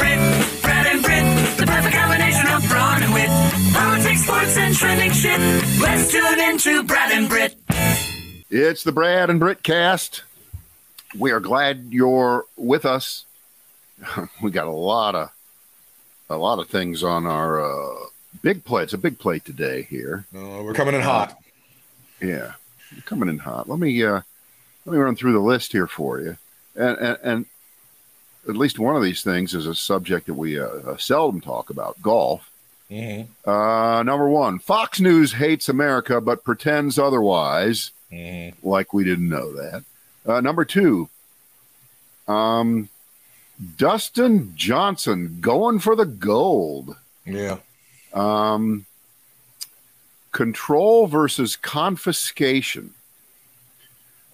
and Brit, Brad and Brit, the perfect combination of brawn and wit. Politics, sports, and trending shit. Let's tune into Brad and Brit. It's the Brad and Brit cast. We are glad you're with us. We got a lot of things on our big plate. It's a big plate today here. We're coming in hot. Yeah, we're coming in hot. Let me run through the list here for you, and at least one of these things is a subject that we seldom talk about: golf. Mm-hmm. Number one, Fox News hates America but pretends otherwise, mm-hmm. like we didn't know that. Number two, Dustin Johnson going for the gold. Yeah. Control versus confiscation.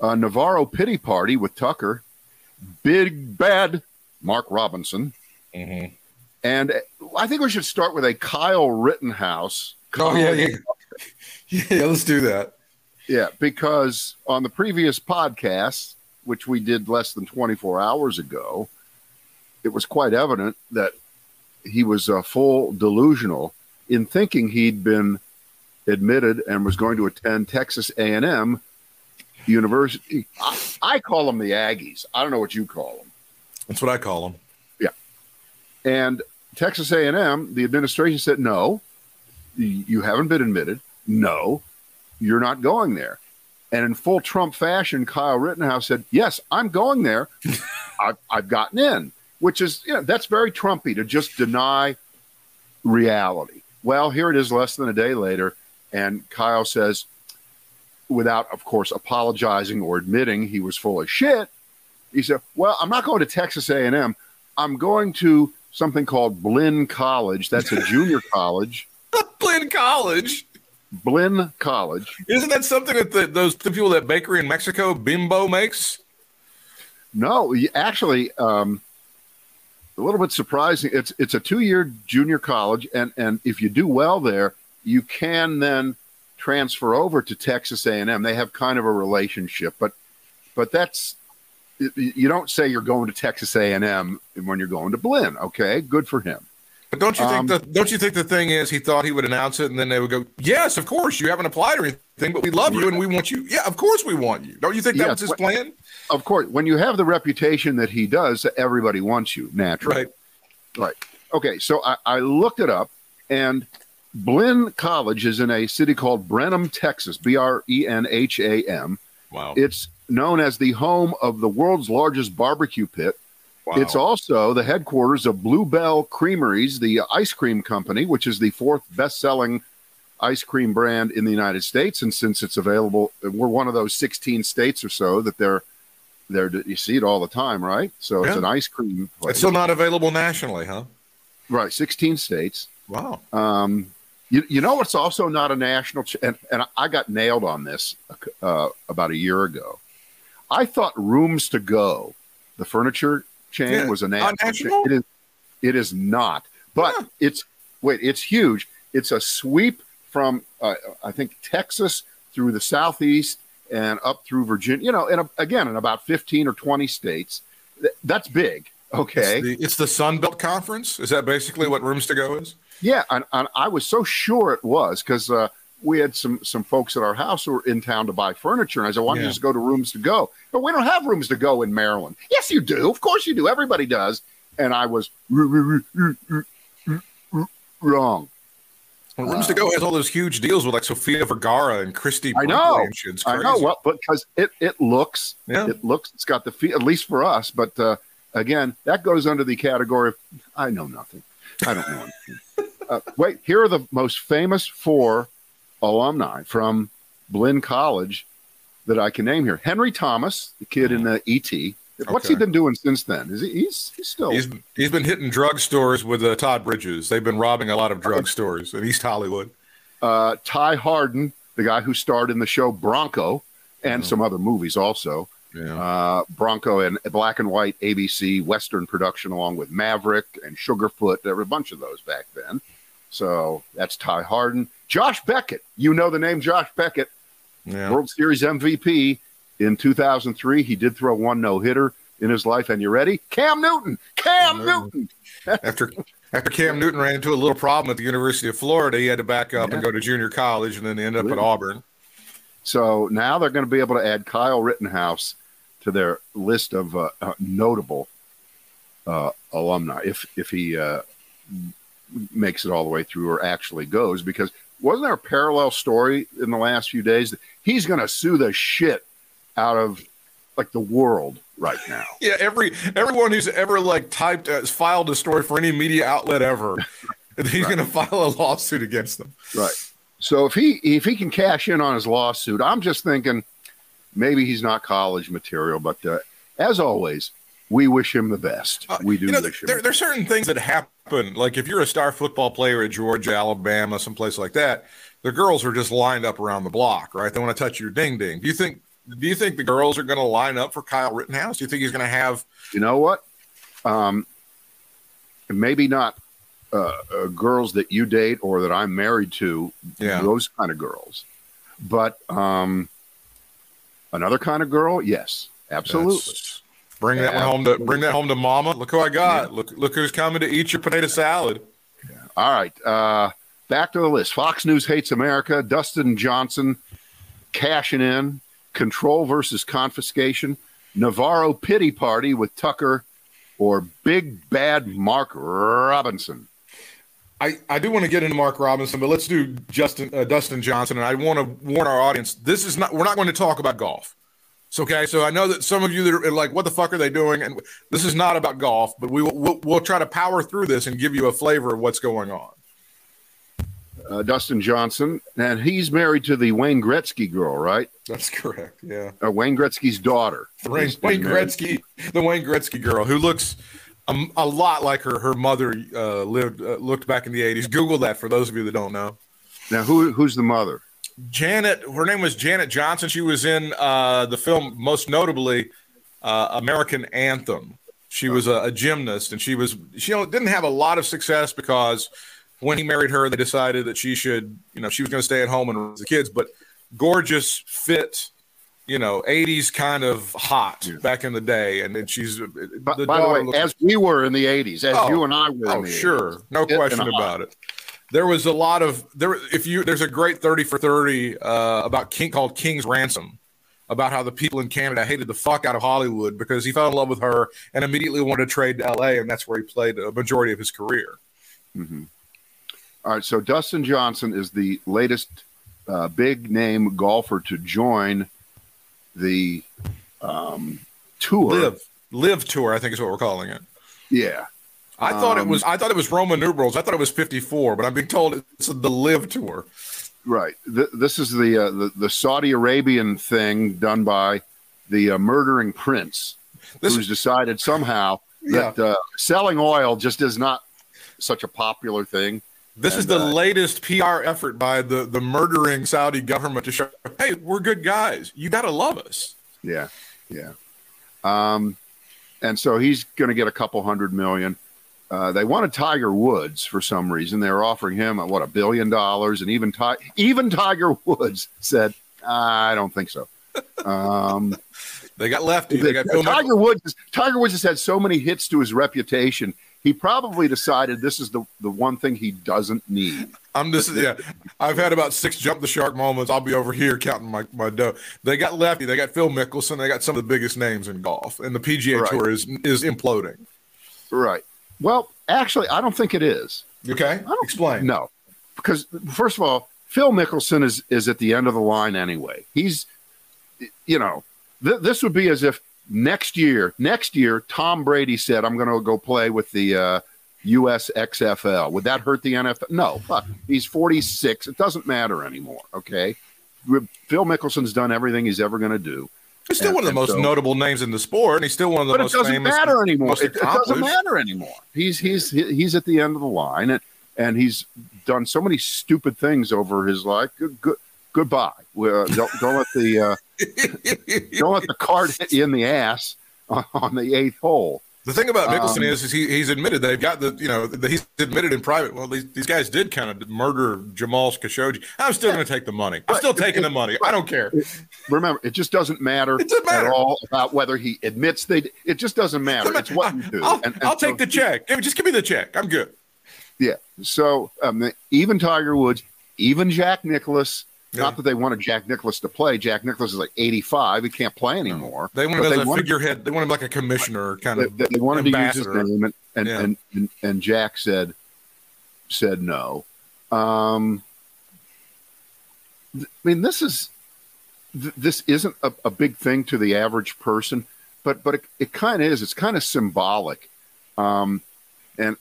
Navarro pity party with Tucker. Big bad Mark Robinson. Mm-hmm. And I think we should start with a Kyle Rittenhouse. Yeah, let's do that. Yeah, because on the previous podcast, which we did less than 24 hours ago, it was quite evident that he was full delusional in thinking he'd been admitted and was going to attend Texas A&M University. I call them the Aggies. I don't know what you call them. That's what I call them. Yeah. And Texas A&M, the administration said, no, you haven't been admitted. No, you're not going there. And in full Trump fashion, Kyle Rittenhouse said, yes, I'm going there. I've gotten in. Which is, you know, that's very Trumpy to just deny reality. Well, here it is less than a day later, and Kyle says, without, of course, apologizing or admitting he was full of shit, he said, well, I'm not going to Texas A&M. I'm going to something called Blinn College. That's a junior college. Blinn College? Blinn College. Isn't that something that those people that bakery in Mexico, Bimbo, makes? No, actually... a little bit surprising. It's a 2-year junior college, and if you do well there, you can then transfer over to Texas A&M. They have kind of a relationship, but that's, you don't say you're going to Texas A&M when you're going to Blinn. Okay, good for him. But don't you think the thing is he thought he would announce it and then they would go, yes, of course, you haven't applied or anything, but we love you and we want you. Yeah, of course we want you. Don't you think that was his plan? Of course. When you have the reputation that he does, everybody wants you, naturally. Right. Okay, so I looked it up, and Blinn College is in a city called Brenham, Texas, Brenham. Wow. It's known as the home of the world's largest barbecue pit. Wow. It's also the headquarters of Blue Bell Creameries, the ice cream company, which is the fourth best-selling ice cream brand in the United States. And since it's available, we're one of those 16 states or so that they're you see it all the time, right? So yeah. It's an ice cream place. It's still not available nationally, huh? Right, 16 states. Wow. You know what's also not a national and I got nailed on this about a year ago. I thought Rooms to Go, the furniture chain, was a national. It is not, but it's huge. It's a sweep from I think Texas through the Southeast and up through Virginia, you know, and again in about 15 or 20 states. That's big. Okay, it's the Sun Belt Conference. Is that basically what Rooms to Go is? Yeah, and I was so sure it was because we had some folks at our house who were in town to buy furniture, and I said, why don't you just go to Rooms to Go? But we don't have Rooms to Go in Maryland. Yes, you do. Of course you do. Everybody does. And I was wrong. Well, Rooms to Go has all those huge deals with like Sofia Vergara and Christie. I know. Well, because it looks, it's got the feel, at least for us. But again, that goes under the category of I know nothing. I don't know anything. Wait, here are the most famous four alumni from Blinn College that I can name here. Henry Thomas, the kid in the E.T. What's he been doing since then? Is he's still? He's been hitting drugstores with Todd Bridges. They've been robbing a lot of drugstores in East Hollywood. Ty Hardin, the guy who starred in the show Bronco and some other movies also. Yeah. Bronco and black and white ABC Western production along with Maverick and Sugarfoot. There were a bunch of those back then. So that's Ty Hardin. Josh Beckett. You know the name Josh Beckett. Yeah. World Series MVP in 2003. He did throw one no-hitter. in his life. And you ready? Cam Newton. Cam Newton. After Cam Newton ran into a little problem at the University of Florida, he had to back up and go to junior college, and then end up at Auburn. So now they're going to be able to add Kyle Rittenhouse to their list of notable alumni if he makes it all the way through or actually goes. Because wasn't there a parallel story in the last few days that he's going to sue the shit out of like the world right now? Yeah, everyone who's ever like filed a story for any media outlet ever, he's going to file a lawsuit against them. Right. So if he can cash in on his lawsuit, I'm just thinking maybe he's not college material. But as always, we wish him the best. We do wish him the best. There are certain things that happen. Like if you're a star football player at Georgia, Alabama, someplace like that, the girls are just lined up around the block, right? They want to touch your ding-ding. Do you think the girls are going to line up for Kyle Rittenhouse? Do you think he's going to have – You know what? Maybe not. Girls that you date or that I'm married to, those kind of girls. But another kind of girl, yes, absolutely. Bring that home to Mama. Look who I got. Yeah. Look who's coming to eat your potato salad. Yeah. All right, back to the list. Fox News hates America. Dustin Johnson cashing in. Control versus confiscation. Navarro pity party with Tucker or big bad Mark Robinson. I do want to get into Mark Robinson, but let's do Dustin Johnson. And I want to warn our audience, we're not going to talk about golf. So, okay. So I know that some of you that are like, what the fuck are they doing? And this is not about golf, but we'll try to power through this and give you a flavor of what's going on. Dustin Johnson, and he's married to the Wayne Gretzky girl, right? That's correct. Yeah. Wayne Gretzky's daughter. The Wayne Gretzky girl who looks a lot like her mother looked back in the 80s. Google that for those of you that don't know. Now, who's the mother? Her name was Janet Johnson. She was in the film, most notably, American Anthem. She was a gymnast, and she didn't have a lot of success because when he married her, they decided that she should, she was going to stay at home and raise the kids. But gorgeous, fit, 80s kind of hot back in the day. And then she's – By the way, as we were in the 80s, as you and I were in the 80s. Oh, sure. No question about it. There was a lot of – there's a great 30 for 30 about called King's Ransom, about how the people in Canada hated the fuck out of Hollywood because he fell in love with her and immediately wanted to trade to L.A., and that's where he played a majority of his career. Mm-hmm. All right, so Dustin Johnson is the latest big-name golfer to join the tour. Live Tour, I think is what we're calling it. Yeah. I thought it was Roman numerals. I thought it was 54, but I'm being told it's the Live Tour. Right. This is the Saudi Arabian thing done by the murdering prince, who's decided somehow that selling oil just is not such a popular thing. This is the latest PR effort by the murdering Saudi government to show, hey, we're good guys. You got to love us. Yeah, yeah. And so he's going to get a couple $100 million. They wanted Tiger Woods for some reason. They were offering him, $1 billion. And even Tiger Woods said, I don't think so. They got lefty. They got Tiger Woods has had so many hits to his reputation. He probably decided this is the one thing he doesn't need. I've had about 6 jump the shark moments. I'll be over here counting my dough. They got lefty. They got Phil Mickelson. They got some of the biggest names in golf. And the PGA Tour is imploding. Right. Well, actually, I don't think it is. Okay. Explain. No. Because, first of all, Phil Mickelson is at the end of the line anyway. He's, this would be as if, Next year, Tom Brady said, I'm going to go play with the USXFL. Would that hurt the NFL? No, fuck. He's 46. It doesn't matter anymore, okay? Phil Mickelson's done everything he's ever going to do. He's still one of the most notable names in the sport, and he's still one of the most famous. But it doesn't matter anymore. It doesn't matter anymore. He's at the end of the line, and he's done so many stupid things over his life. Good. Goodbye. Don't let the cart hit you in the ass on the 8th hole. The thing about Mickelson is he's admitted they've got the, you know, he's admitted in private, well, these guys did kind of murder Jamal Khashoggi. I'm still going to take the money. I'm still taking the money. I don't care. Remember, it just doesn't matter at all about whether he admits it just doesn't matter. It's what you do. I'll take the check. Just give me the check. I'm good. Yeah. So even Tiger Woods, even Jack Nicklaus, not that they wanted Jack Nicklaus to play. Jack Nicklaus is like 85; he can't play anymore. They want him as a figurehead. They want him like a commissioner kind of. They wanted ambassador. To use his name, and Jack said no. I mean, this isn't a big thing to the average person, but it kind of is. It's kind of symbolic, and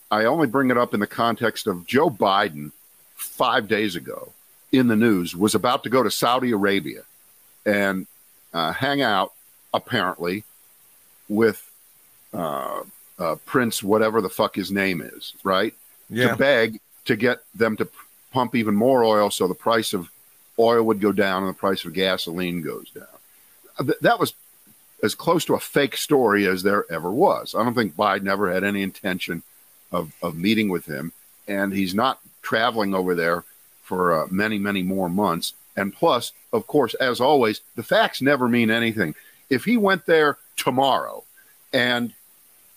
I only bring it up in the context of Joe Biden 5 days ago. In the news was about to go to Saudi Arabia and hang out apparently with Prince, whatever the fuck his name is, right? Yeah. To beg to get them to pump even more oil so the price of oil would go down and the price of gasoline goes down. That was as close to a fake story as there ever was. I don't think Biden ever had any intention of meeting with him, and he's not traveling over there for many, many more months. And plus, of course, as always, the facts never mean anything. If he went there tomorrow and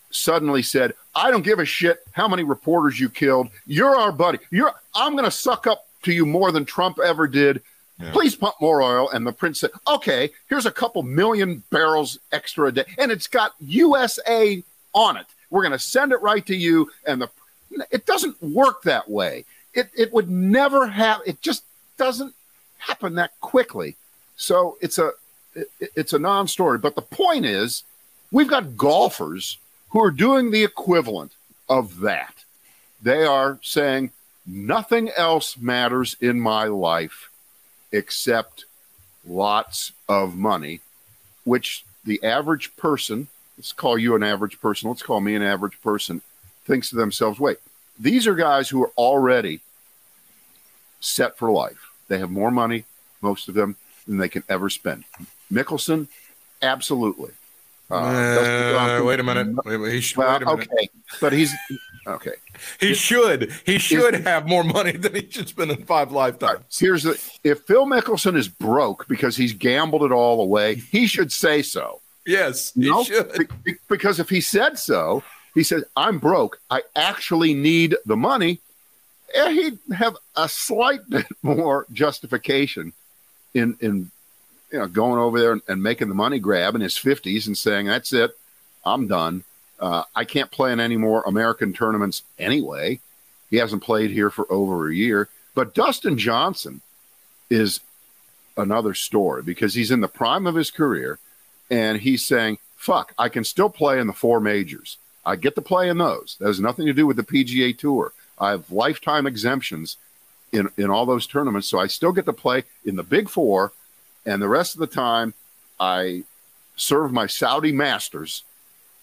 suddenly said, I don't give a shit how many reporters you killed. You're our buddy. I'm going to suck up to you more than Trump ever did. Yeah. Please pump more oil. And the prince said, okay, here's a couple million barrels extra a day. And it's got USA on it. We're going to send it right to you. And it doesn't work that way. It would never have. It just doesn't happen that quickly. So it's a non-story. But the point is, we've got golfers who are doing the equivalent of that. They are saying nothing else matters in my life except lots of money, which the average person, let's call you an average person, let's call me an average person, thinks to themselves, wait. These are guys who are already set for life. They have more money, most of them, than they can ever spend. Mickelson, absolutely. Wait a minute. Okay, but he's okay. He should have more money than he should spend in five lifetimes. Right, if Phil Mickelson is broke because he's gambled it all away, he should say so. Yes, he should. Because if he said so. He says, I'm broke. I actually need the money. And he'd have a slight bit more justification in you know, going over there and making the money grab in his 50s and saying, that's it. I'm done. I can't play in any more American tournaments anyway. He hasn't played here for over a year. But Dustin Johnson is another story because he's in the prime of his career, and he's saying, fuck, I can still play in the four majors. I get to play in those. That has nothing to do with the PGA Tour. I have lifetime exemptions in all those tournaments, so I still get to play in the Big Four, and the rest of the time I serve my Saudi masters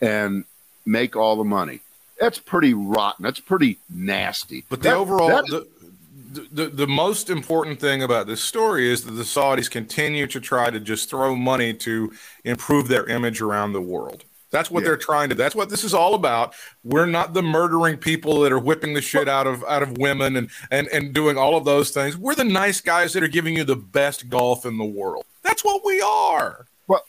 and make all the money. That's pretty rotten. That's pretty nasty. But the most important thing about this story is that the Saudis continue to try to just throw money to improve their image around the world. That's what they're trying to. That's what this is all about. We're not the murdering people that are whipping the shit out of women and doing all of those things. We're the nice guys that are giving you the best golf in the world. That's what we are. Well,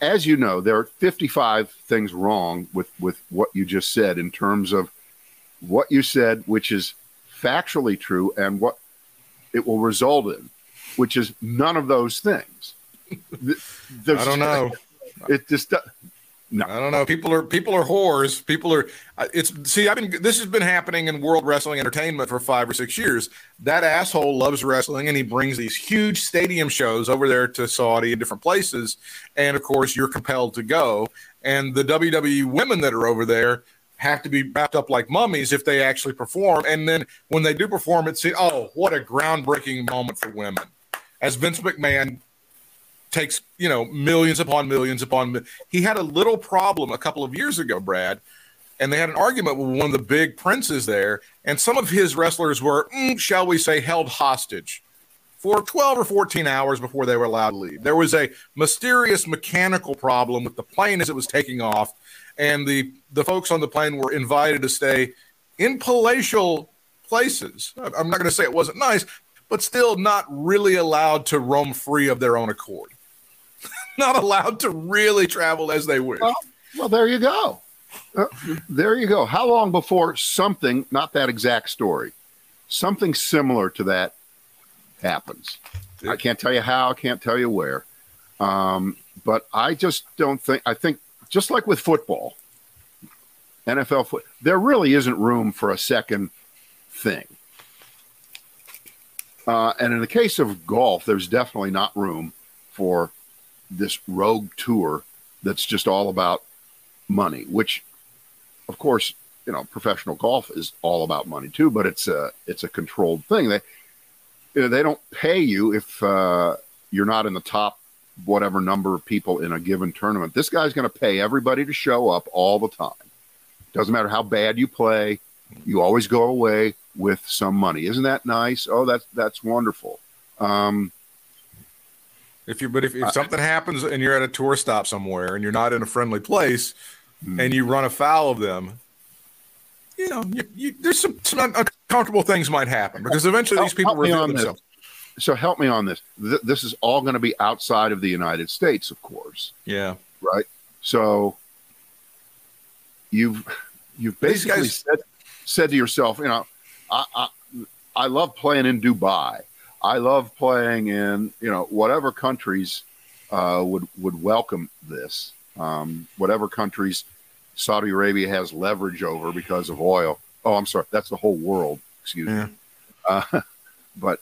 as you know, there are 55 things wrong with what you just said in terms of what you said, which is factually true, and what it will result in, which is none of those things. I don't know. It just no. I don't know. People are whores. People are. It's see. This has been happening in World Wrestling Entertainment for 5 or 6 years. That asshole loves wrestling, and he brings these huge stadium shows over there to Saudi and different places. And of course, you're compelled to go. And the WWE women that are over there have to be wrapped up like mummies if they actually perform. And then when they do perform, it's what a groundbreaking moment for women, as Vince McMahon takes, you know, millions upon millions upon. He had a little problem a couple of years ago, Brad, and they had an argument with one of the big princes there, and some of his wrestlers were, shall we say, held hostage for 12 or 14 hours before they were allowed to leave. There was a mysterious mechanical problem with the plane as it was taking off, and the folks on the plane were invited to stay in palatial places. I'm not going to say it wasn't nice, but still not really allowed to roam free of their own accord. Not allowed to really travel as they wish. Well, there you go. There you go. How long before something, not that exact story, something similar to that happens? I can't tell you how, I can't tell you where. But I just don't think, I think just like with football, NFL football, there really isn't room for a second thing. And in the case of golf, there's definitely not room for this rogue tour that's just all about money, which, of course, you know, professional golf is all about money too, but it's a controlled thing. They, you know, they don't pay you if you're not in the top whatever number of people in a given tournament. This guy's going to pay everybody to show up all the time. Doesn't matter how bad you play, you always go away with some money. Isn't that nice? Oh, that's wonderful. If something happens and you're at a tour stop somewhere and you're not in a friendly place and you run afoul of them, you know, there's some uncomfortable things might happen because eventually these people reveal themselves. So help me on this. This is all going to be outside of the United States, of course. Yeah. Right. So you've basically said to yourself, you know, I love playing in Dubai. I love playing in, you know, whatever countries would welcome this, whatever countries Saudi Arabia has leverage over because of oil. Oh, I'm sorry. That's the whole world. Excuse me. But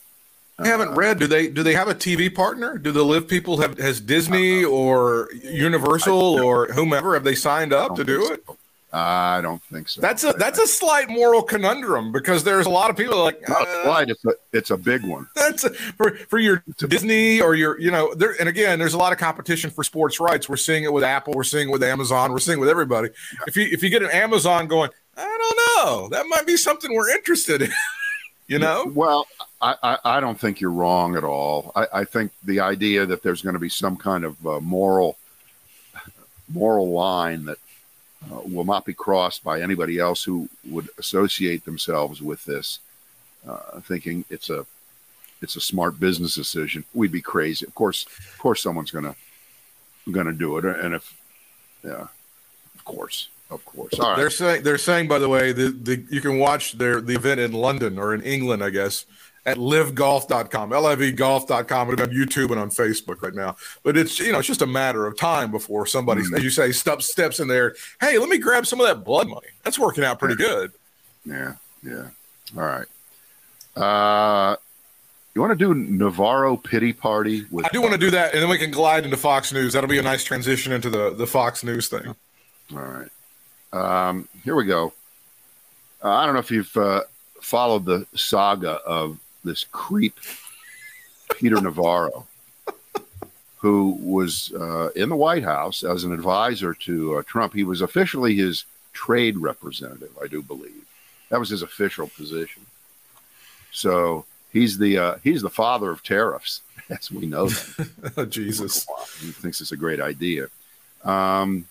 I haven't read. Do they have a TV partner? Do the live people has Disney or Universal or whomever, have they signed up to do it? I don't think so. That's a slight moral conundrum because there's a lot of people like it's a big one. That's for your Disney or your, you know, there. And again, there's a lot of competition for sports rights. We're seeing it with Apple. We're seeing it with Amazon. We're seeing it with everybody. Yeah. If you get an Amazon going, I don't know, that might be something we're interested in. You know? Well, I don't think you're wrong at all. I think the idea that there's going to be some kind of moral line that will not be crossed by anybody else who would associate themselves with this, thinking it's a smart business decision. We'd be crazy. Of course, someone's gonna do it. And of course. All right. They're saying, by the way, you can watch the event in London or in England, I guess, at livegolf.com, livegolf.com, and on YouTube and on Facebook right now. But it's, you know, it's just a matter of time before somebody, as you say, steps in there. Hey, let me grab some of that blood money. That's working out pretty good. Yeah. All right. You want to do Navarro pity party? I do want to do that, and then we can glide into Fox News. That'll be a nice transition into the Fox News thing. All right. Here we go. I don't know if you've followed the saga of this creep, Peter Navarro, who was in the White House as an advisor to Trump. He was officially his trade representative, I do believe. That was his official position. So he's the father of tariffs, as we know them. Oh, Jesus. He thinks it's a great idea. And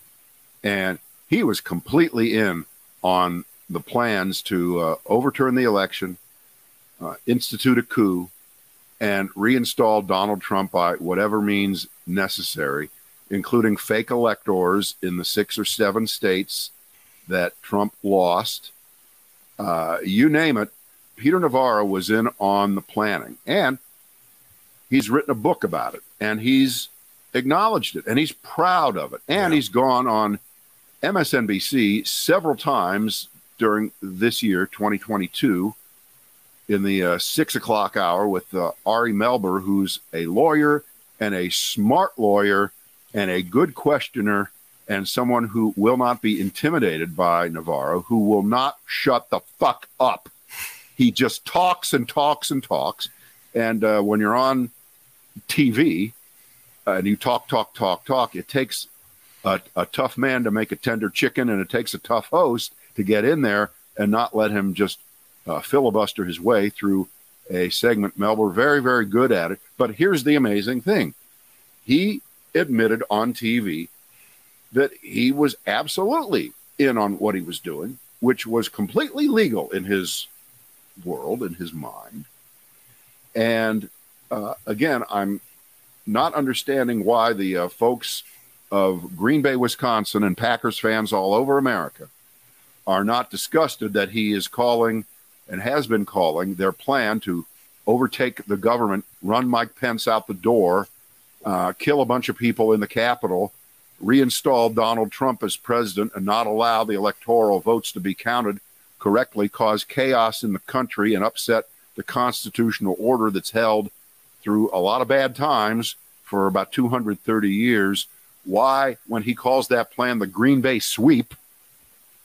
he was completely in on the plans to overturn the election, institute a coup, and reinstall Donald Trump by whatever means necessary, including fake electors in the 6 or 7 states that Trump lost. You name it, Peter Navarro was in on the planning, and he's written a book about it, and he's acknowledged it, and he's proud of it, and he's gone on MSNBC several times during this year, 2022, in the 6 o'clock hour with Ari Melber, who's a lawyer and a smart lawyer and a good questioner and someone who will not be intimidated by Navarro, who will not shut the fuck up. He just talks and talks and talks. And when you're on TV and you talk, it takes a tough man to make a tender chicken, and it takes a tough host to get in there and not let him just filibuster his way through a segment. Melber, very, very good at it. But here's the amazing thing. He admitted on TV that he was absolutely in on what he was doing, which was completely legal in his world, in his mind. And again, I'm not understanding why the folks of Green Bay, Wisconsin, and Packers fans all over America are not disgusted that he is calling and has been calling their plan to overtake the government, run Mike Pence out the door, kill a bunch of people in the Capitol, reinstall Donald Trump as president and not allow the electoral votes to be counted correctly, cause chaos in the country, and upset the constitutional order that's held through a lot of bad times for about 230 years. Why, when he calls that plan the Green Bay Sweep,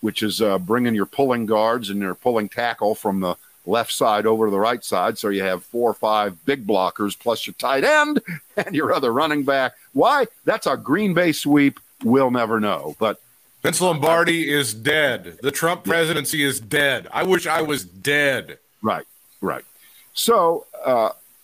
which is bringing your pulling guards and your pulling tackle from the left side over to the right side, so you have 4 or 5 big blockers plus your tight end and your other running back. Why? That's a Green Bay Sweep. We'll never know. But Vince Lombardi is dead. The Trump presidency is dead. I wish I was dead. Right, right. So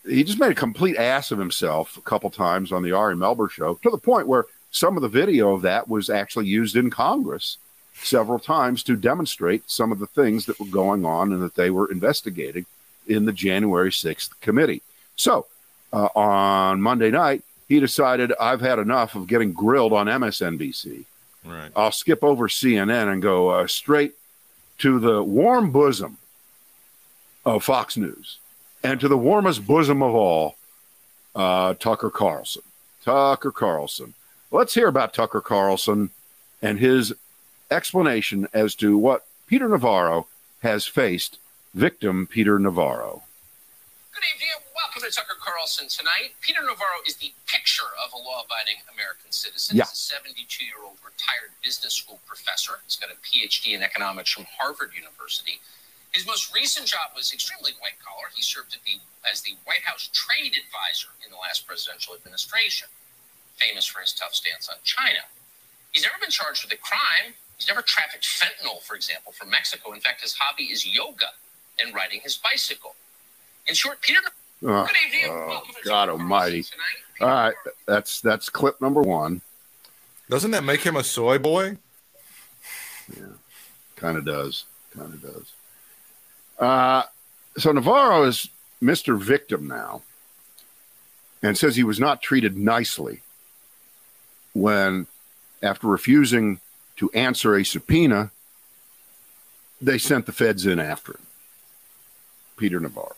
he just made a complete ass of himself a couple times on the Ari Melber show, to the point where some of the video of that was actually used in Congress several times to demonstrate some of the things that were going on and that they were investigating in the January 6th committee. So on Monday night, he decided, I've had enough of getting grilled on MSNBC. Right. I'll skip over CNN and go straight to the warm bosom of Fox News, and to the warmest bosom of all, Tucker Carlson. Tucker Carlson. Let's hear about Tucker Carlson and his explanation as to what Peter Navarro has faced, victim Peter Navarro. Good evening. Welcome to Tucker Carlson tonight. Peter Navarro is the picture of a law-abiding American citizen. Yeah. He's a 72-year-old retired business school professor. He's got a PhD in economics from Harvard University. His most recent job was extremely white-collar. He served as the White House trade advisor in the last presidential administration, famous for his tough stance on China. He's never been charged with a crime. He's never trafficked fentanyl, for example, from Mexico. In fact, his hobby is yoga and riding his bicycle. In short, Peter... Good evening. God almighty. All right, that's clip number one. Doesn't that make him a soy boy? Yeah, kind of does. Kind of does. So Navarro is Mr. Victim now, and says he was not treated nicely when, after refusing to answer a subpoena, they sent the feds in after him. Peter Navarro.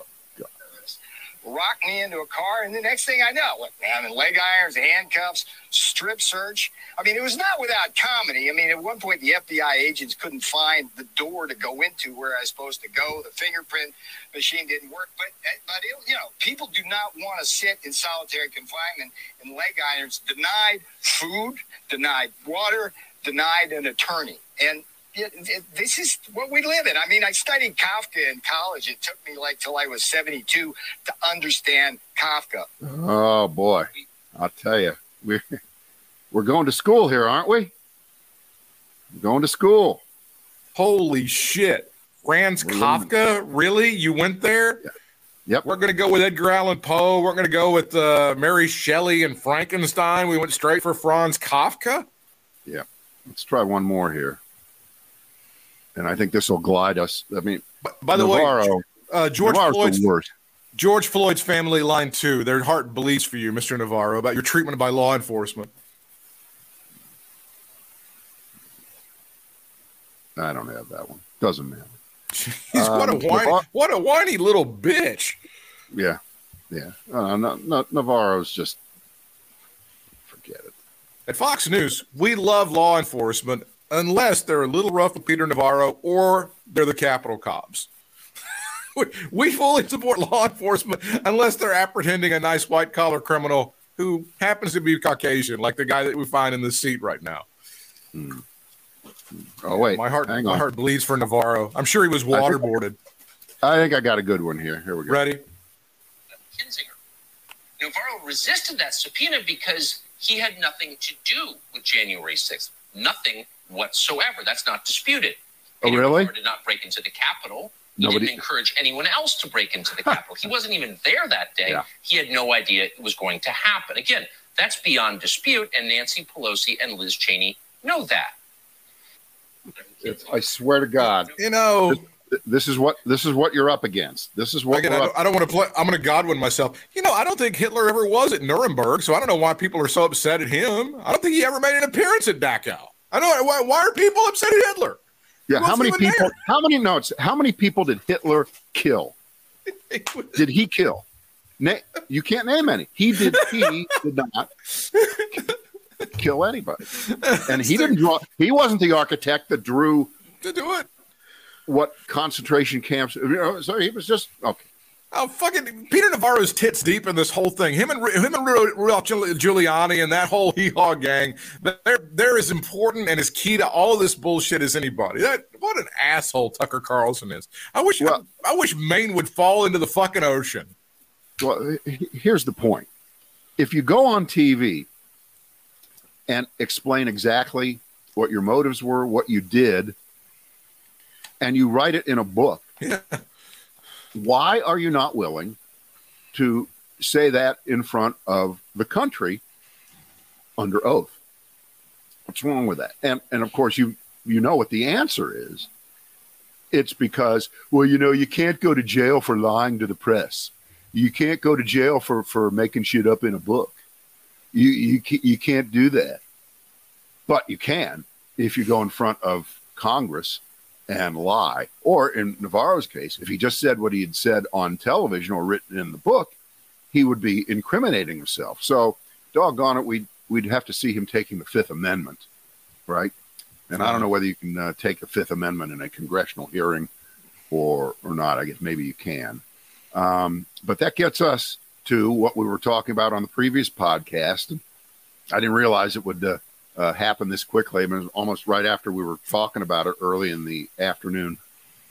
Rocked me into a car, and the next thing I know, look, man, in leg irons, handcuffs, strip search. I mean, it was not without comedy. I mean, at one point, the FBI agents couldn't find the door to go into where I was supposed to go. The fingerprint machine didn't work. But it, you know, people do not want to sit in solitary confinement in leg irons, denied food, denied water, denied an attorney. And this is what we live in. I mean, I studied Kafka in college. It took me till I was 72 to understand Kafka. Oh boy, I'll tell you, we're going to school here, aren't we? We're going to school. Holy shit, Franz Kafka! Really, you went there? Yeah. Yep. We're going to go with Edgar Allan Poe. We're going to go with Mary Shelley and Frankenstein. We went straight for Franz Kafka. Yeah. Let's try one more here. And I think this will glide us. I mean, by the way, George Floyd's family, line 2. Their heart bleeds for you, Mr. Navarro, about your treatment by law enforcement. I don't have that one. Doesn't matter. Jeez, what a whiny little bitch. Yeah, yeah. Navarro's just forget it. At Fox News, we love law enforcement. Unless they're a little rough with Peter Navarro or they're the Capitol cops. We fully support law enforcement unless they're apprehending a nice white-collar criminal who happens to be Caucasian, like the guy that we find in this seat right now. Hmm. Oh, wait. My heart bleeds for Navarro. I'm sure he was waterboarded. I think I got a good one here. Here we go. Ready? Kinzinger. Navarro resisted that subpoena because he had nothing to do with January 6th. Nothing whatsoever. That's not disputed. Oh, really? He did not break into the Capitol. He didn't encourage anyone else to break into the Capitol. He wasn't even there that day. Yeah. He had no idea it was going to happen. Again, that's beyond dispute, and Nancy Pelosi and Liz Cheney Know that. I swear to God, you know, this is what you're up against. This is what I don't want to play. I'm going to Godwin myself. You know, I don't think Hitler ever was at Nuremberg, so I don't know why people are so upset at him. I don't think he ever made an appearance at Dachau. I know why are people upset at Hitler? Yeah, how many people? There? How many people did Hitler kill? Did he kill? You can't name any. He did not kill anybody, and he didn't draw. He wasn't the architect that drew to do it. What concentration camps? You know, so he was just okay. Oh, fucking Peter Navarro's tits deep in this whole thing. Him and Rudolph Giuliani and that whole hee-haw gang. They're as important and as key to all this bullshit as anybody. What an asshole Tucker Carlson is. I wish Maine would fall into the fucking ocean. Well, here's the point. If you go on TV and explain exactly what your motives were, what you did, and you write it in a book, yeah. Why are you not willing to say that in front of the country under oath? What's wrong with that? And of course, you know what the answer is. It's because, well, you know, you can't go to jail for lying to the press. You can't go to jail for making shit up in a book. You can't do that. But you can if you go in front of Congress and lie. Or in Navarro's case, if he just said what he had said on television or written in the book, he would be incriminating himself. So doggone it, we'd have to see him taking the Fifth Amendment, right? And I don't know whether you can take the Fifth Amendment in a congressional hearing or not. I guess maybe you can. But that gets us to what we were talking about on the previous podcast. I didn't realize it would happen this quickly. I mean, it was almost right after we were talking about it early in the afternoon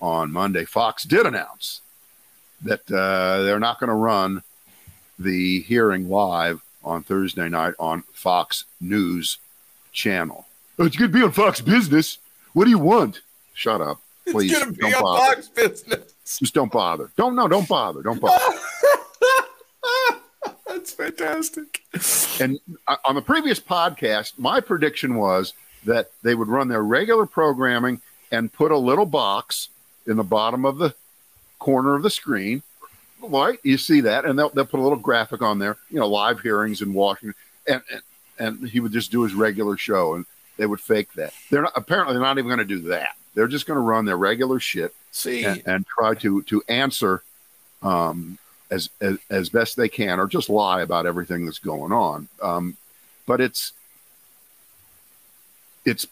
on Monday. Fox did announce that they're not going to run the hearing live on Thursday night on Fox News Channel. It's going to be on Fox Business. What do you want? Shut up, please. It's going to be on Fox Business. Just don't bother. Don't bother. Don't bother. That's fantastic. And on the previous podcast, my prediction was that they would run their regular programming and put a little box in the bottom of the corner of the screen. Right? You see that? And they'll put a little graphic on there, you know, live hearings in Washington. And he would just do his regular show, and they would fake that. They're apparently not even going to do that. They're just going to run their regular shit. See, and try to answer as best they can, or just lie about everything that's going on. But it's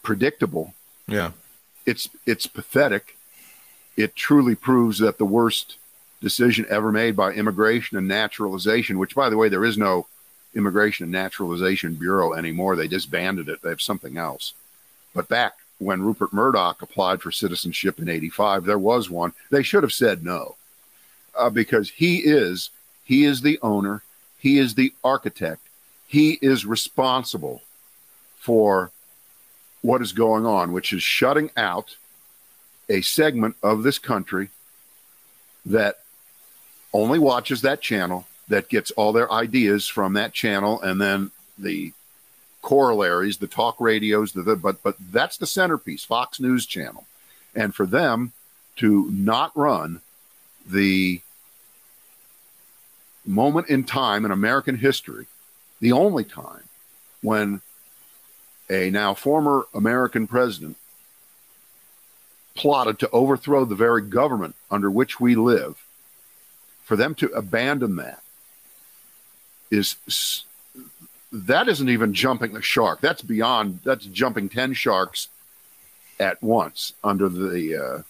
predictable. Yeah, it's pathetic. It truly proves that the worst decision ever made by Immigration and Naturalization, which, by the way, there is no Immigration and Naturalization Bureau anymore. They disbanded it. They have something else. But back when Rupert Murdoch applied for citizenship in 1985, there was one. They should have said no, because he is the owner. He is the architect. He is responsible for what is going on, which is shutting out a segment of this country that only watches that channel, that gets all their ideas from that channel, and then the corollaries, the talk radios, but that's the centerpiece, Fox News Channel. And for them to not run the moment in time in American history, the only time when a now former American president plotted to overthrow the very government under which we live, for them to abandon that is... That isn't even jumping the shark. That's beyond. That's jumping 10 sharks at once under the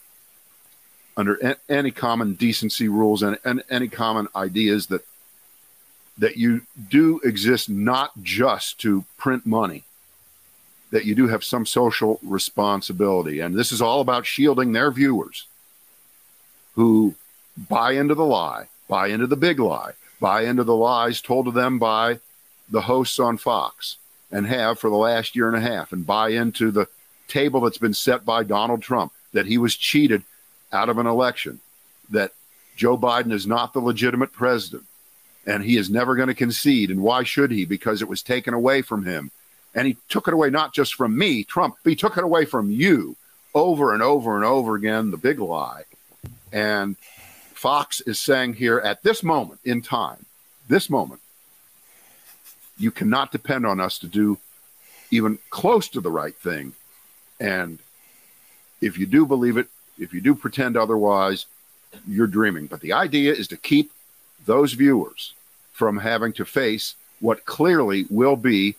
any common decency rules and any common ideas that you do exist not just to print money, that you do have some social responsibility. And this is all about shielding their viewers who buy into the lie, buy into the big lie, buy into the lies told to them by the hosts on Fox, and have for the last year and a half, and buy into the table that's been set by Donald Trump, that he was cheated out of an election, that Joe Biden is not the legitimate president, and he is never going to concede. And why should he? Because it was taken away from him. And he took it away not just from me, Trump, but he took it away from you over and over and over again, the big lie. And Fox is saying here at this moment in time, this moment, you cannot depend on us to do even close to the right thing. And if you do believe it, if you do pretend otherwise, you're dreaming. But the idea is to keep those viewers from having to face what clearly will be.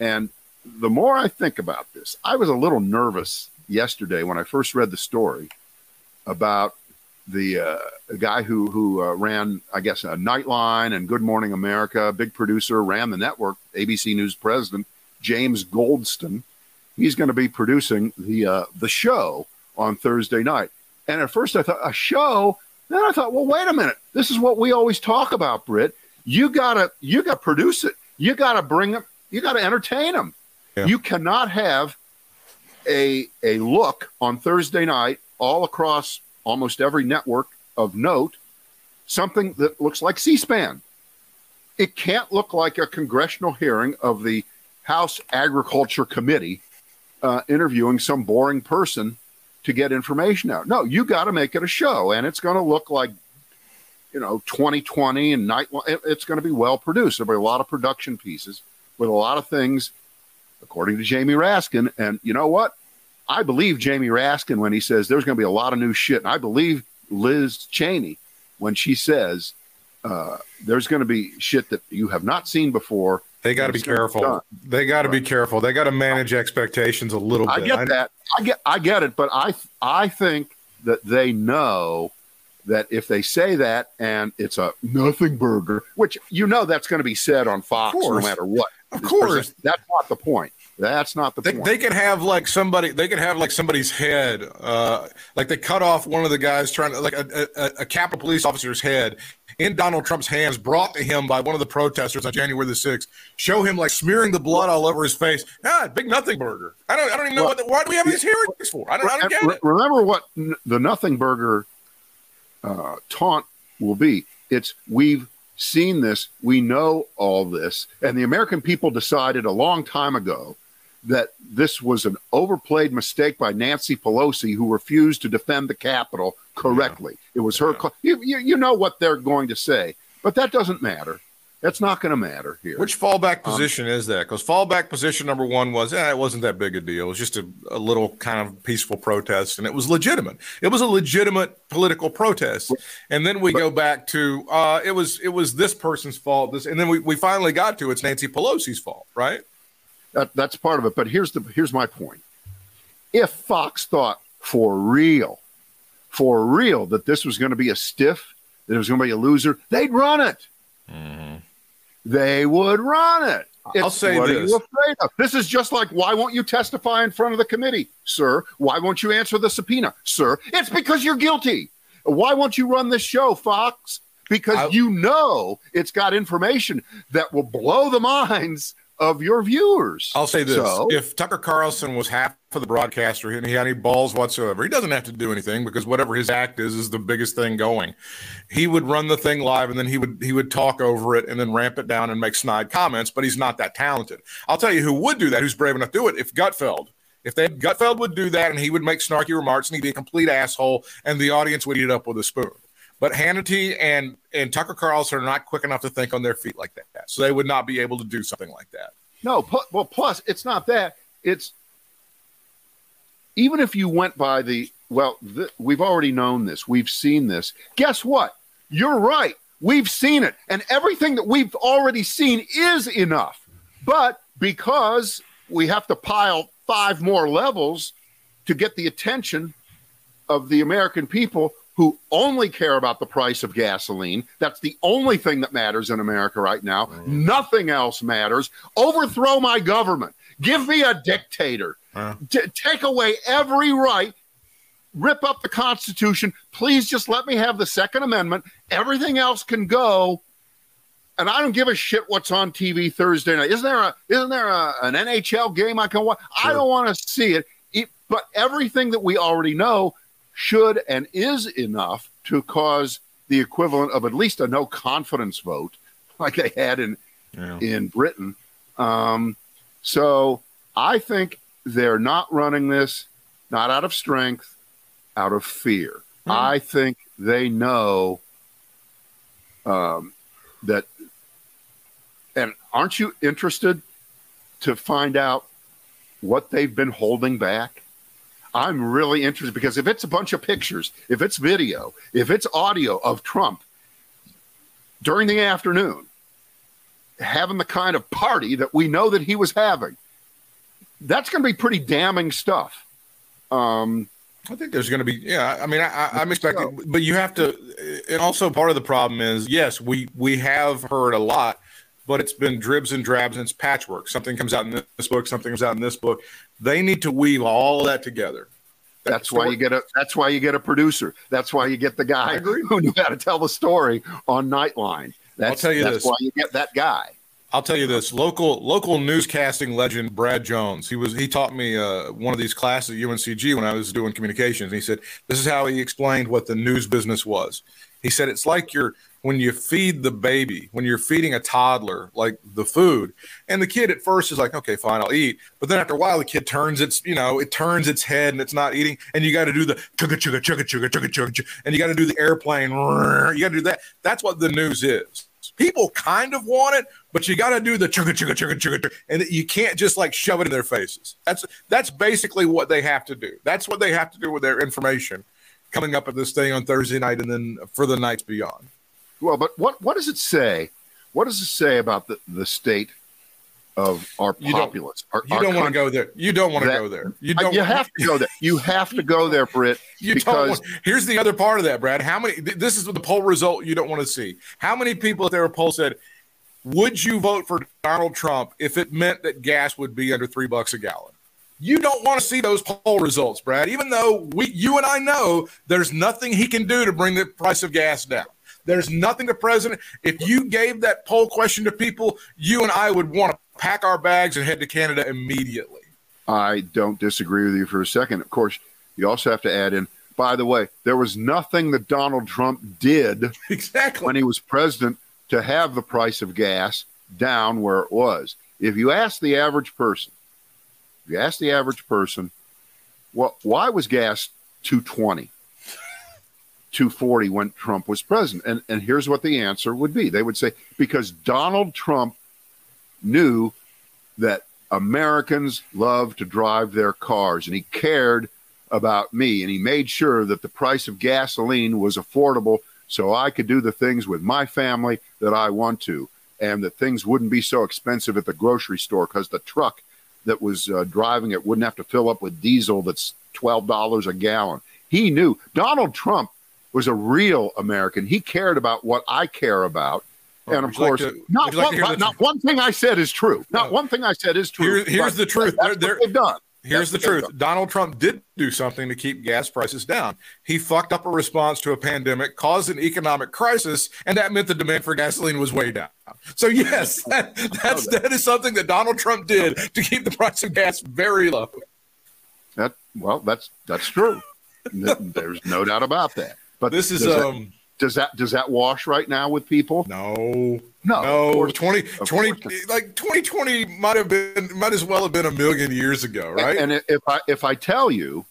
And the more I think about this, I was a little nervous yesterday when I first read the story about the guy who ran, I guess, a Nightline and Good Morning America, big producer, ran the network, ABC News president, James Goldston. He's going to be producing the show on Thursday night. And at first I thought, a show? Then I thought, well, wait a minute. This is what we always talk about, Britt. You gotta produce it. You gotta bring them. You gotta entertain them. Yeah. You cannot have a look on Thursday night all across almost every network of note, something that looks like C-SPAN. It can't look like a congressional hearing of the House Agriculture Committee interviewing some boring person to get information out. No, you got to make it a show, and it's going to look like, 2020 and Nightline. It's going to be well produced. There'll be a lot of production pieces with a lot of things, according to Jamie Raskin. And you know what? I believe Jamie Raskin when he says there's going to be a lot of new shit. And I believe Liz Cheney when she says there's going to be shit that you have not seen before. They got to be careful. They got to be careful. They got to manage expectations a little bit. I get that. I get it. But I think that they know that if they say that and it's a nothing burger, which that's going to be said on Fox no matter what. Of course, that's not the point. That's not the point. They could have like somebody. They could have like somebody's head. Like they cut off one of the guys trying to like a Capitol Police officer's head in Donald Trump's hands, brought to him by one of the protesters on January the 6th. Show him like smearing the blood all over his face. Big nothing burger. I don't even know why do we have these hearings for? I don't get it. Remember what the nothing burger taunt will be. It's we've seen this, we know all this, and the American people decided a long time ago that this was an overplayed mistake by Nancy Pelosi, who refused to defend the Capitol correctly. Yeah. It was her. You know what they're going to say, but that doesn't matter. That's not going to matter here. Which fallback position is that? Because fallback position number one was, it wasn't that big a deal. It was just a little kind of peaceful protest, and it was legitimate. It was a legitimate political protest. And then we go back to it was this person's fault. And then we finally got to it's Nancy Pelosi's fault, right? That's part of it. But here's my point. If Fox thought for real that this was going to be a stiff, that it was going to be a loser, they'd run it. Mm-hmm. They would run it. I'll say this. What are you afraid of? This is just like, why won't you testify in front of the committee, sir? Why won't you answer the subpoena, sir? It's because you're guilty. Why won't you run this show, Fox? Because it's got information that will blow the minds of your viewers. I'll say this. So, if Tucker Carlson was half of the broadcaster and he had any balls whatsoever, he doesn't have to do anything because whatever his act is the biggest thing going. He would run the thing live and then he would talk over it and then ramp it down and make snide comments, but he's not that talented. I'll tell you who would do that, who's brave enough to do it, if Gutfeld. Gutfeld would do that and he would make snarky remarks and he'd be a complete asshole and the audience would eat it up with a spoon. But Hannity and Tucker Carlson are not quick enough to think on their feet like that. So they would not be able to do something like that. No, well, plus, it's not that. It's even if you went by we've already known this. We've seen this. Guess what? You're right. We've seen it. And everything that we've already seen is enough. But because we have to pile 5 more levels to get the attention of the American people who only care about the price of gasoline. That's the only thing that matters in America right now. Mm. Nothing else matters. Overthrow my government. Give me a dictator. Take away every right. Rip up the Constitution. Please just let me have the Second Amendment. Everything else can go. And I don't give a shit what's on TV Thursday night. Isn't there an NHL game I can watch? Sure. I don't want to see it. But everything that we already know should and is enough to cause the equivalent of at least a no confidence vote like they had in Britain. So I think they're not running this, not out of strength, out of fear. Mm. I think they know that. And aren't you interested to find out what they've been holding back? I'm really interested, because if it's a bunch of pictures, if it's video, if it's audio of Trump during the afternoon having the kind of party that we know that he was having, that's going to be pretty damning stuff. I think there's going to be, yeah, I mean, I'm expecting, but you have to, and also part of the problem is, yes, we have heard a lot, but it's been dribs and drabs and it's patchwork. Something comes out in this book, something comes out in this book. They need to weave all that together. That's why you get a, that's why you get a producer. That's why you get the guy who knew how to tell the story on Nightline. That's, I'll tell you that's this. Why you get that guy. I'll tell you this, local newscasting legend Brad Jones. He taught me one of these classes at UNCG when I was doing communications. And he said, this is how he explained what the news business was. He said, it's like when you feed the baby, when you're feeding a toddler, like the food, and the kid at first is like, okay, fine, I'll eat. But then after a while, the kid turns its head and it's not eating. And you got to do the chugga, chugga, chugga, chugga, chugga, chugga. And you got to do the airplane. You got to do that. That's what the news is. People kind of want it, but you got to do the chugga, chugga, chugga, chugga, and you can't just like shove it in their faces. That's basically what they have to do. That's what they have to do with their information coming up at this thing on Thursday night and then for the nights beyond. Well, but what does it say? What does it say about the state of our populace? You don't want to go there. You don't want to go there. You have to go there. You have to go there, Britt. Here's the other part of that, Brad. This is the poll result you don't want to see. How many people at their poll said, would you vote for Donald Trump if it meant that gas would be under $3 a gallon? You don't want to see those poll results, Brad, even though you and I know there's nothing he can do to bring the price of gas down. There's nothing the president – if you gave that poll question to people, you and I would want to pack our bags and head to Canada immediately. I don't disagree with you for a second. Of course, you also have to add in, by the way, there was nothing that Donald Trump did when he was president to have the price of gas down where it was. If you ask the average person, well, why was gas $2.20? $2.40 when Trump was president. And here's what the answer would be. They would say, because Donald Trump knew that Americans love to drive their cars, and he cared about me, and he made sure that the price of gasoline was affordable so I could do the things with my family that I want to, and that things wouldn't be so expensive at the grocery store because the truck that was driving it wouldn't have to fill up with diesel that's $12 a gallon. He knew. Donald Trump was a real American. He cared about what I care about. Well, and, of course, not one thing I said is true. Not one thing I said is true. Here's the truth. Here's the truth. Donald Trump did do something to keep gas prices down. He fucked up a response to a pandemic, caused an economic crisis, and that meant the demand for gasoline was way down. So, yes, that is something that Donald Trump did to keep the price of gas very low. That's true. There's no doubt about that. But this is does that wash right now with people? No. 2020 might as well have been a million years ago, right? And if I tell you,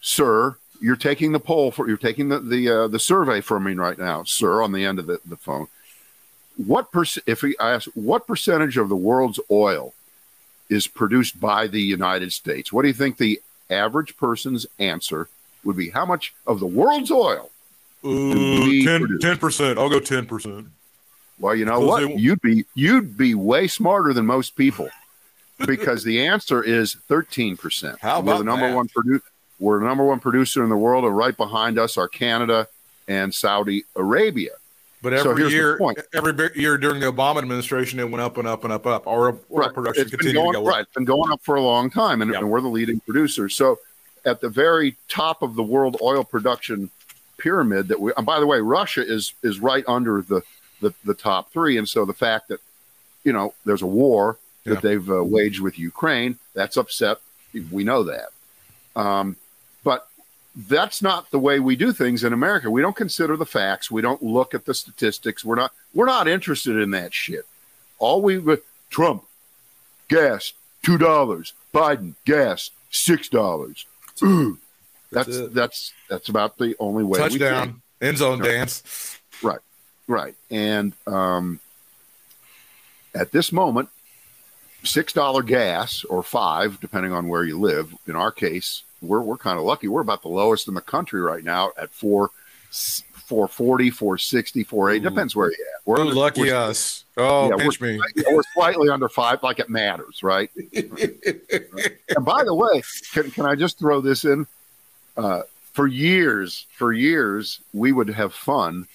sir, you're taking the poll for the survey from me right now, sir, on the end of the phone. What percentage of the world's oil is produced by the United States? What do you think the average person's answer would be? How much of the world's oil? 10%. I'll go 10%. Well, you know what? You'd be way smarter than most people, because the answer is 13%. How about the number one producer? We're the number one producer in the world, and right behind us are Canada and Saudi Arabia. But every year during the Obama administration, it went up and up and up, up. Our oil production continued to go up. Right, it's been going up for a long time, and we're the leading producer. So, at the very top of the world oil production pyramid, and by the way, Russia is right under the top three. And so the fact that, you know, there's a war that they've waged with Ukraine, that's upset. We know that. But that's not the way we do things in America. We don't consider the facts. We don't look at the statistics. We're not interested in that shit. Trump, gas $2. Biden, gas $6. Ooh, that's about the only way. Touchdown, we can. End zone dance. Right, right, and at this moment, $6 gas or $5, depending on where you live. In our case, we're kind of lucky. We're about the lowest in the country right now at $4.40, $4.60, $4.80. Depends where you're at. We're lucky us. Oh, yeah, pinch me. We're slightly under $5, like it matters, right? Right. And by the way, can I just throw this in? For years, we would have fun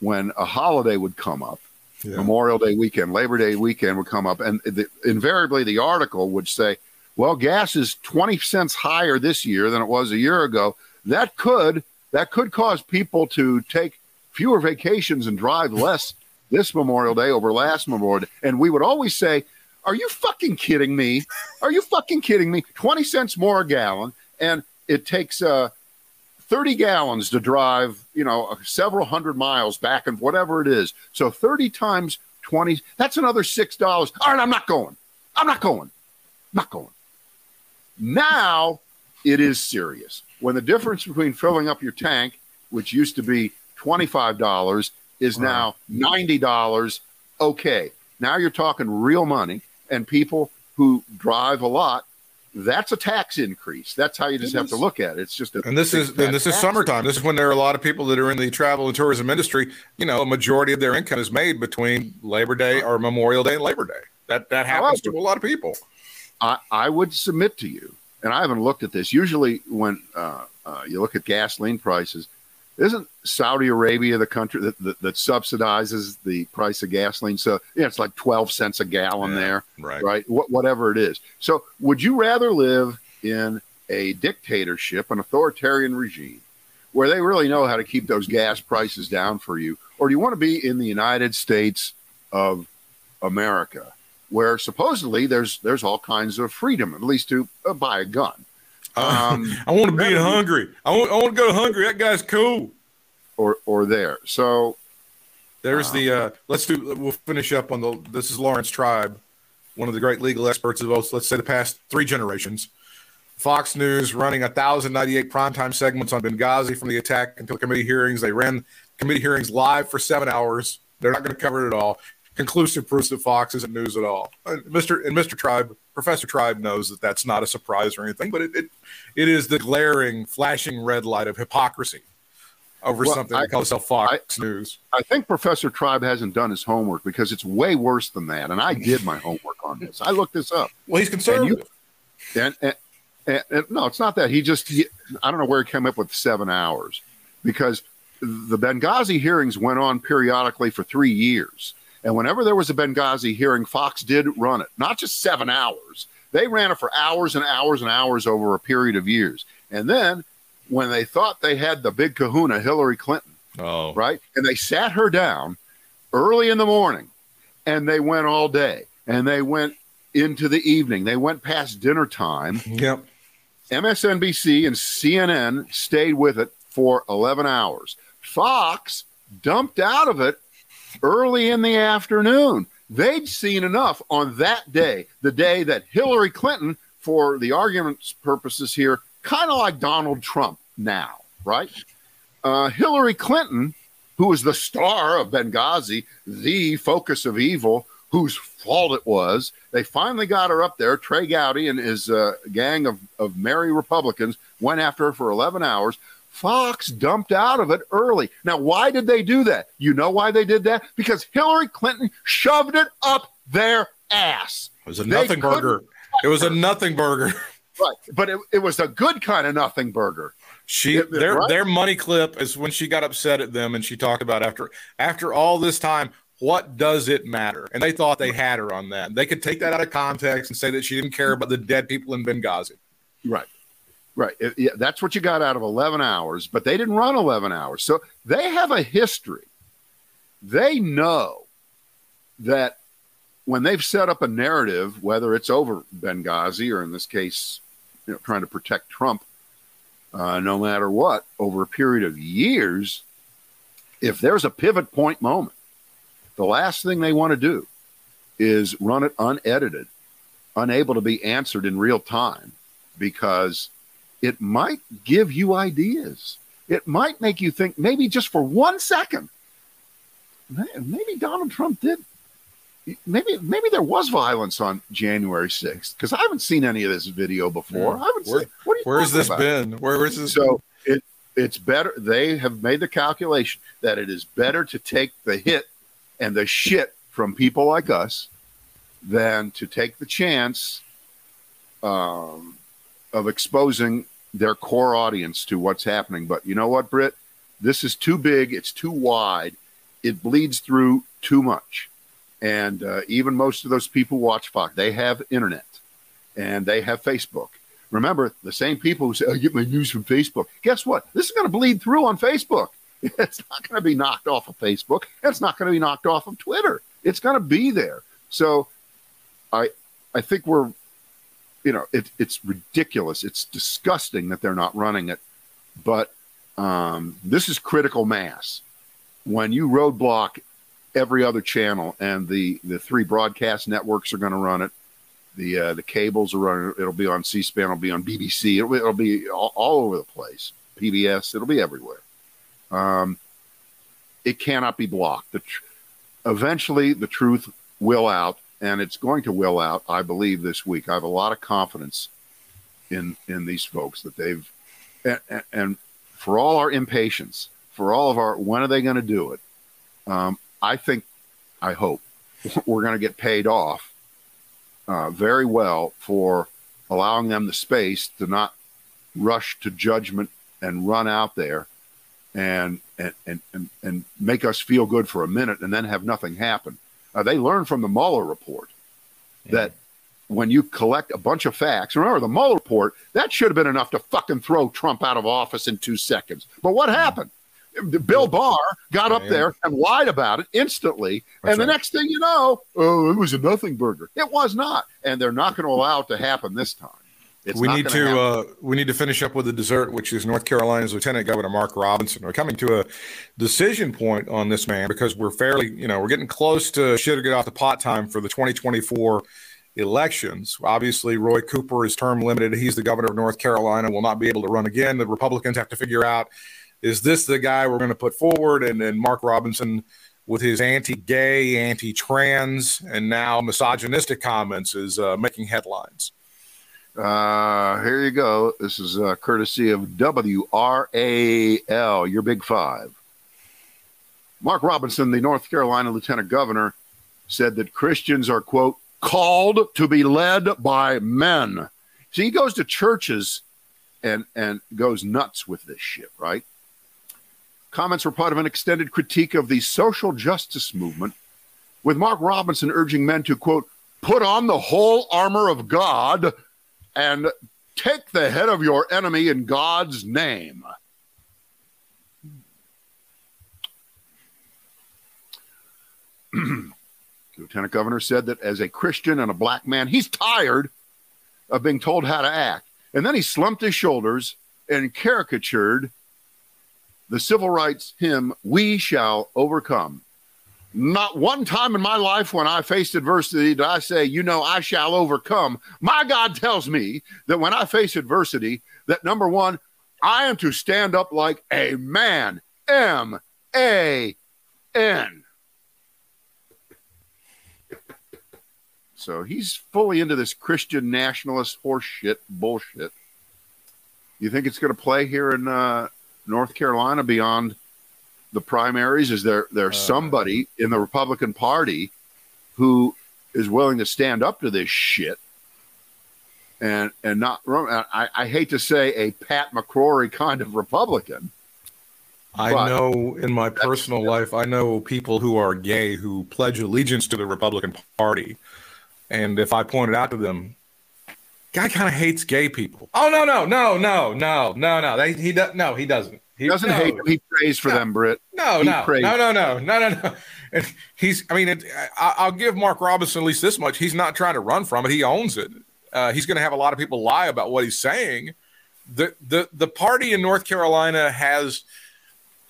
when a holiday would come up. Yeah. Memorial Day weekend, Labor Day weekend would come up, and invariably the article would say, well, gas is 20 cents higher this year than it was a year ago. That could cause people to take fewer vacations and drive less this Memorial Day over last Memorial Day. And we would always say, are you fucking kidding me? Are you fucking kidding me? 20 cents more a gallon, and it takes 30 gallons to drive, several hundred miles back and whatever it is. So 30 times 20, that's another $6. All right, I'm not going. Now it is serious. When the difference between filling up your tank, which used to be $25, is now $90, okay. Now you're talking real money, and people who drive a lot, that's a tax increase. That's how you just have to look at it. It's just this is summertime. This is when there are a lot of people that are in the travel and tourism industry. A majority of their income is made between Labor Day or Memorial Day and Labor Day. That happens to a lot of people. I would submit to you, and I haven't looked at this. Usually when you look at gasoline prices, isn't Saudi Arabia the country that subsidizes the price of gasoline? So, it's like 12 cents a gallon there, right? Whatever it is. So would you rather live in a dictatorship, an authoritarian regime, where they really know how to keep those gas prices down for you? Or do you want to be in the United States of America, where supposedly there's all kinds of freedom, at least to buy a gun? I want to be in Hungary. I want to go to Hungary. That guy's cool. Or there. So there's we'll finish up on this is Lawrence Tribe, one of the great legal experts of the past three generations. Fox News running 1,098 primetime segments on Benghazi from the attack until committee hearings. They ran committee hearings live for 7 hours. They're not going to cover it at all. Conclusive proof that Fox isn't news at all. Mr. Tribe, Professor Tribe knows that that's not a surprise or anything, but it is the glaring, flashing red light of hypocrisy over something that calls itself Fox News. I think Professor Tribe hasn't done his homework, because it's way worse than that, and I did my homework on this. I looked this up. Well, he's conservative. And no, it's not that. I don't know where he came up with 7 hours, because the Benghazi hearings went on periodically for 3 years. And whenever there was a Benghazi hearing, Fox did run it. Not just 7 hours. They ran it for hours and hours and hours over a period of years. And then when they thought they had the big kahuna, Hillary Clinton, right? And they sat her down early in the morning, and they went all day, and they went into the evening. They went past dinner time. Yep. MSNBC and CNN stayed with it for 11 hours. Fox dumped out of it early in the afternoon. They'd seen enough on that day, the day that Hillary Clinton, for the argument's purposes here, kind of like Donald Trump now, right? Hillary Clinton, who was the star of Benghazi, the focus of evil, whose fault it was, they finally got her up there. Trey Gowdy and his gang of merry Republicans went after her for 11 hours. Fox dumped out of it early. Now, why did they do that? You know why they did that? Because Hillary Clinton shoved it up their ass. It was a nothing burger. It was a nothing burger. Right. But it was a good kind of nothing burger. Their money clip is when she got upset at them, and she talked about after all this time, what does it matter? And they thought they had her on that. They could take that out of context and say that she didn't care about the dead people in Benghazi. Right. Right. That's what you got out of 11 hours, but they didn't run 11 hours. So they have a history. They know that when they've set up a narrative, whether it's over Benghazi or in this case, trying to protect Trump, no matter what, over a period of years, if there's a pivot point moment, the last thing they want to do is run it unedited unable to be answered in real time because it might give you ideas. It might make you think, maybe just for 1 second, maybe Donald Trump did. Maybe there was violence on January 6th because I haven't seen any of this video before. Yeah. I would say, where's this been? Where's this? So it's better. They have made the calculation that it is better to take the hit and the shit from people like us than to take the chance of exposing their core audience to what's happening. But you know what, Britt? This is too big. It's too wide. It bleeds through too much. And even most of those people watch Fox. They have internet and they have Facebook. Remember, the same people who say, I get my news from Facebook. Guess what? This is going to bleed through on Facebook. It's not going to be knocked off of Facebook. It's not going to be knocked off of Twitter. It's going to be there. So I think we're, you know, it's ridiculous. It's disgusting that they're not running it. But this is critical mass. When you roadblock every other channel, and the three broadcast networks are going to run it. The cables are running. It'll be on C-SPAN. It'll be on BBC. It'll be all over the place. PBS. It'll be everywhere. It cannot be blocked. Eventually, the truth will out, and it's going to will out. I believe this week. I have a lot of confidence in these folks that they've and for all our impatience, for all of our when are they going to do it. I think, I hope, we're going to get paid off very well for allowing them the space to not rush to judgment and run out there and make us feel good for a minute and then have nothing happen. They learned from the Mueller report that when you collect a bunch of facts, remember the Mueller report, that should have been enough to fucking throw Trump out of office in 2 seconds. But what happened? Bill Barr got up there and lied about it instantly. That's and the next thing you know, oh, it was a nothing burger. It was not. And they're not going to allow it to happen this time. It's we need to finish up with the dessert, which is North Carolina's Lieutenant Governor Mark Robinson. We're coming to a decision point on this man because we're fairly, you know, we're getting close to shit or get off the pot time for the 2024 elections. Obviously, Roy Cooper is term limited. He's the governor of North Carolina, will not be able to run again. The Republicans have to figure out, is this the guy we're going to put forward? And then Mark Robinson with his anti-gay, anti-trans, and now misogynistic comments is making headlines. Here you go. This is courtesy of WRAL, your Big Five. Mark Robinson, the North Carolina lieutenant governor, said that Christians are, quote, called to be led by men. So he goes to churches and goes nuts with this shit, right? Comments were part of an extended critique of the social justice movement, with Mark Robinson urging men to, quote, put on the whole armor of God and take the head of your enemy in God's name. The lieutenant governor said that as a Christian and a black man, he's tired of being told how to act. And then he slumped his shoulders and caricatured the civil rights hymn, We Shall Overcome. Not one time in my life when I faced adversity did I say, you know, I shall overcome. My God tells me that when I face adversity, that number one, I am to stand up like a man. M-A-N. So he's fully into this Christian nationalist horseshit bullshit. You think it's going to play here in North Carolina beyond the primaries? Is there somebody in the Republican Party who is willing to stand up to this shit and not? I hate to say a Pat McCrory kind of Republican. I know in my personal life, I know people who are gay who pledge allegiance to the Republican Party, and if I pointed out to them, guy kind of hates gay people. Oh, no. He doesn't. He doesn't hate them. He prays for them, Britt. No. And he's, I mean, I'll give Mark Robinson at least this much. He's not trying to run from it. He owns it. He's going to have a lot of people lie about what he's saying. The party in North Carolina has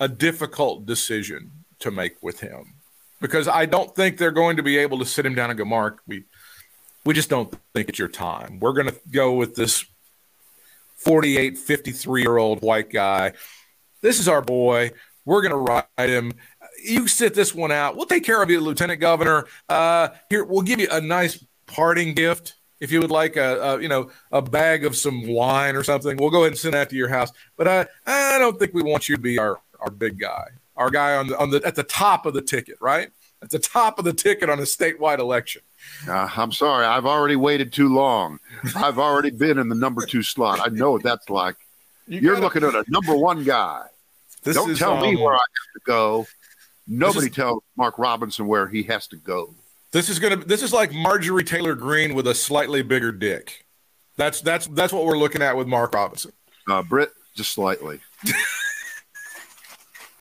a difficult decision to make with him because I don't think they're going to be able to sit him down and go, Mark, we just don't think it's your time. We're going to go with this 48, 53-year-old white guy. This is our boy. We're going to ride him. You sit this one out. We'll take care of you, Lieutenant Governor. Here, we'll give you a nice parting gift. If you would like a bag of some wine or something, we'll go ahead and send that to your house. But I don't think we want you to be our big guy, our guy on the at the top of the ticket, right? At the top of the ticket on a statewide election. I'm sorry. I've already waited too long. I've already been in the number two slot. I know what that's like. You're looking at a number one guy. Don't tell me where I have to go. Nobody tells Mark Robinson where he has to go. This is like Marjorie Taylor Greene with a slightly bigger dick. That's what we're looking at with Mark Robinson. Britt, just slightly.